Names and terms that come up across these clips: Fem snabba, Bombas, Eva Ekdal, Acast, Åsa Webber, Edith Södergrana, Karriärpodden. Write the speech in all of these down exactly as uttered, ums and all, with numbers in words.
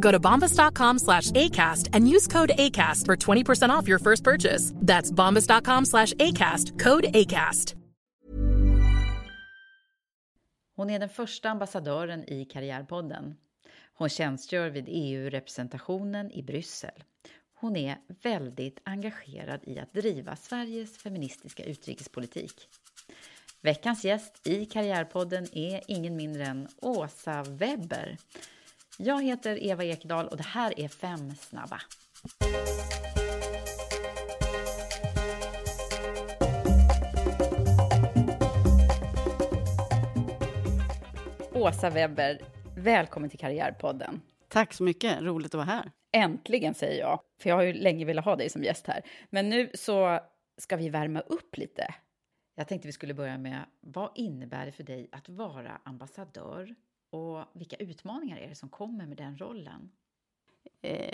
Go to bombas dot com slash A C A S T and use code ACAST for twenty percent off your first purchase. That's bombas dot com slash A C A S T, code ACAST. Hon är den första ambassadören i Karriärpodden. Hon tjänstgör vid E U-representationen i Bryssel. Hon är väldigt engagerad i att driva Sveriges feministiska utrikespolitik. Veckans gäst i Karriärpodden är ingen mindre än Åsa Webber. Jag heter Eva Ekdal och det här är Fem snabba. Åsa Webber, välkommen till Karriärpodden. Tack så mycket, roligt att vara här. Äntligen säger jag, för jag har ju länge velat ha dig som gäst här. Men nu så ska vi värma upp lite. Jag tänkte vi skulle börja med, vad innebär det för dig att vara ambassadör? Och vilka utmaningar är det som kommer med den rollen?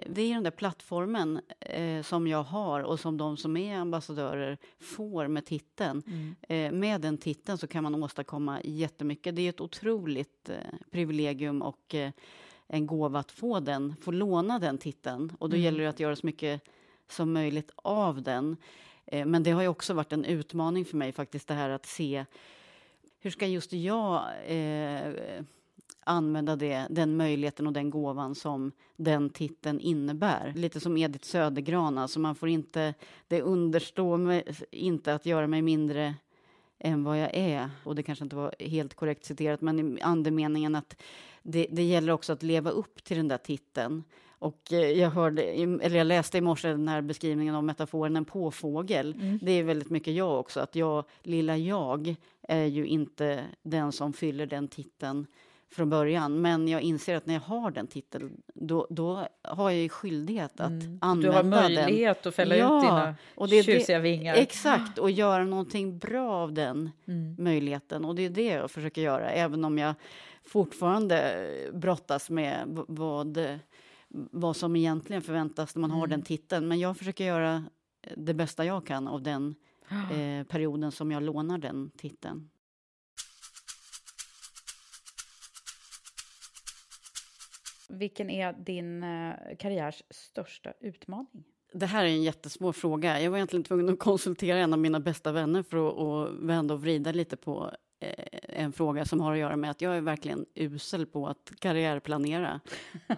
Det är den där plattformen som jag har och som de som är ambassadörer får med titeln. Mm. Med den titeln så kan man åstadkomma jättemycket. Det är ett otroligt privilegium och en gåva att få den, få låna den titeln. Och då mm. gäller det att göra så mycket som möjligt av den. Men det har ju också varit en utmaning för mig faktiskt, det här att se hur ska just jag eh, använda det, den möjligheten och den gåvan som den titeln innebär. Lite som Edith Södergrana, så man får inte, det understår mig inte att göra mig mindre än vad jag är. Och det kanske inte var helt korrekt citerat, men i andemeningen att det, det gäller också att leva upp till den där titeln. Och jag, hörde, eller jag läste i morse den här beskrivningen av metaforen en påfågel. Mm. Det är väldigt mycket jag också. Att jag, lilla jag, är ju inte den som fyller den titeln från början. Men jag inser att när jag har den titeln, då, då har jag ju skyldighet att mm. använda den. Du har möjlighet den. att fälla ja, ut dina och det, tjusiga det, vingar. Exakt, och göra någonting bra av den mm. möjligheten. Och det är det jag försöker göra. Även om jag fortfarande brottas med vad... vad som egentligen förväntas när man mm. har den titeln. Men jag försöker göra det bästa jag kan av den eh, perioden som jag lånar den titeln. Vilken är din eh, karriärs största utmaning? Det här är en jättesvår fråga. Jag var egentligen tvungen att konsultera en av mina bästa vänner för att och vända och vrida lite på en fråga som har att göra med att jag är verkligen usel på att karriärplanera.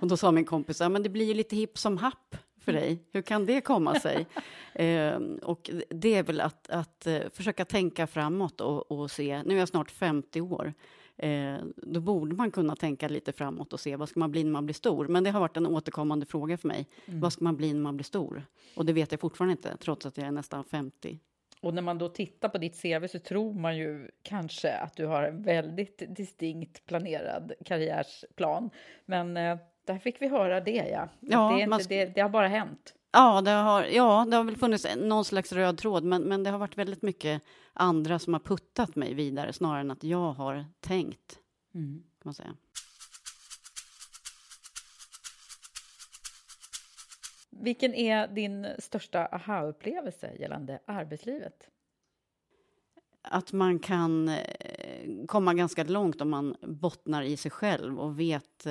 Och då sa min kompis, ja, men det blir ju lite hipp som happ för dig. Hur kan det komma sig? eh, och det är väl att, att försöka tänka framåt och, och se, nu är jag snart femtio år. Eh, då borde man kunna tänka lite framåt och se vad ska man bli när man blir stor. Men det har varit en återkommande fråga för mig. Mm. Vad ska man bli när man blir stor? Och det vet jag fortfarande inte, trots att jag är nästan femtio. Och när man då tittar på ditt C V så tror man ju kanske att du har en väldigt distinkt planerad karriärsplan. Men eh, där fick vi höra det, ja. ja det, är inte, sk- det, det har bara hänt. Ja det har, ja, det har väl funnits någon slags röd tråd. Men, men det har varit väldigt mycket andra som har puttat mig vidare snarare än att jag har tänkt. Mm. Kan man säga. Vilken är din största aha-upplevelse gällande arbetslivet? att man kan komma ganska långt om man bottnar i sig själv och vet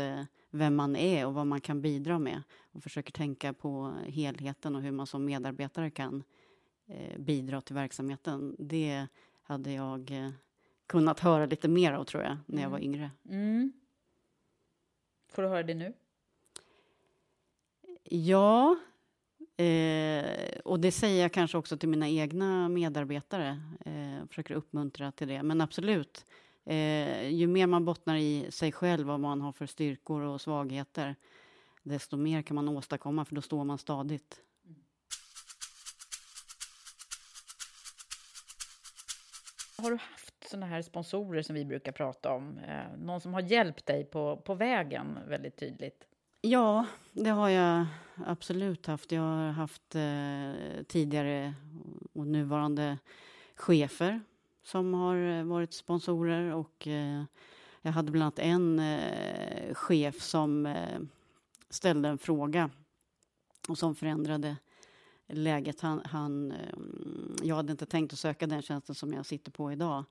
vem man är och vad man kan bidra med. Och försöker tänka på helheten och hur man som medarbetare kan bidra till verksamheten. Det hade jag kunnat höra lite mer av, tror jag, när mm. jag var yngre. Mm. Får du höra det nu? Ja, eh, och det säger jag kanske också till mina egna medarbetare. Eh, försöker uppmuntra till det, men absolut. Eh, ju mer man bottnar i sig själv, vad man har för styrkor och svagheter, desto mer kan man åstadkomma, för då står man stadigt. Har du haft sådana här sponsorer som vi brukar prata om? Eh, någon som har hjälpt dig på, på vägen väldigt tydligt? Ja, det har jag absolut haft. Jag har haft eh, tidigare och nuvarande chefer som har varit sponsorer. Och eh, jag hade bland annat en eh, chef som eh, ställde en fråga och som förändrade läget. Han, han, jag hade inte tänkt att söka den tjänsten som jag sitter på idag.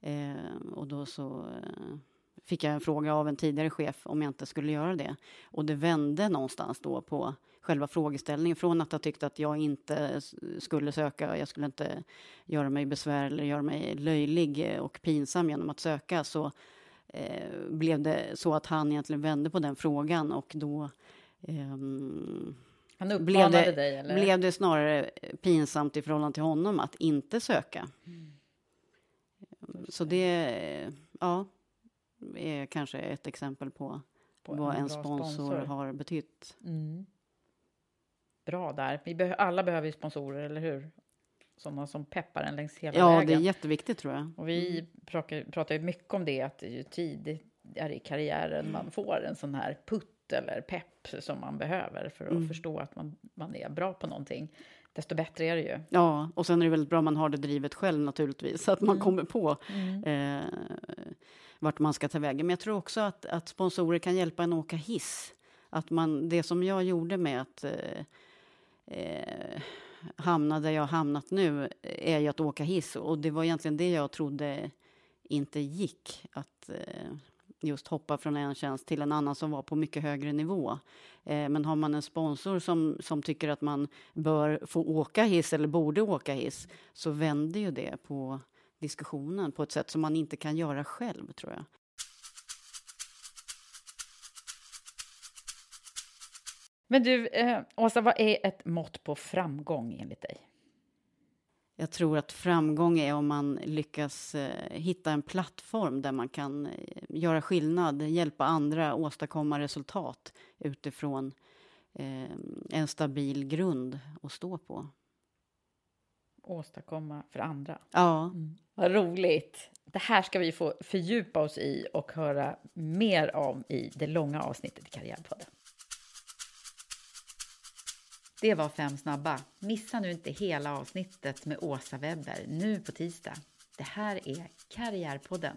Eh, och då så eh, fick jag en fråga av en tidigare chef om jag inte skulle göra det. Och det vände någonstans då på själva frågeställningen. Från att jag tyckte att jag inte skulle söka, jag skulle inte göra mig besvär eller göra mig löjlig och pinsam genom att söka. Så eh, blev det så att han egentligen vände på den frågan och då... Eh, Han uppmanade blev det, dig, eller? Blev det snarare pinsamt i förhållande till honom att inte söka. Mm. Så det ja, är kanske ett exempel på, på vad en, en sponsor, sponsor har betytt. Mm. Bra där. Vi be- alla behöver ju sponsorer, eller hur? Sådana som peppar en längs hela ja, vägen. Ja, det är jätteviktigt, tror jag. Och vi mm. pratar, pratar ju mycket om det, att det är ju tidigt i karriären mm. man får en sån här putt eller pepp som man behöver för att mm. förstå att man, man är bra på någonting. Desto bättre är det ju. Ja, och sen är det väldigt bra om man har det drivet själv, naturligtvis. Så att man mm. kommer på mm. eh, vart man ska ta vägen. Men jag tror också att, att sponsorer kan hjälpa en att åka hiss. Att man, det som jag gjorde med att eh, eh, hamna där jag har hamnat nu är ju att åka hiss. Och det var egentligen det jag trodde inte gick. Att... Eh, just hoppa från en tjänst till en annan som var på mycket högre nivå. Eh, men har man en sponsor som, som tycker att man bör få åka hiss eller borde åka hiss, så vänder ju det på diskussionen på ett sätt som man inte kan göra själv, tror jag. Men du, eh, Åsa, vad är ett mått på framgång enligt dig? Jag tror att framgång är om man lyckas eh, hitta en plattform där man kan eh, göra skillnad, hjälpa andra, åstadkomma resultat utifrån eh, en stabil grund att stå på. Åstadkomma för andra. Ja. Mm. Vad roligt. Det här ska vi få fördjupa oss i och höra mer om i det långa avsnittet i Karriärpodden. Det var Fem snabba. Missa nu inte hela avsnittet med Åsa Webber nu på tisdag. Det här är Karriärpodden.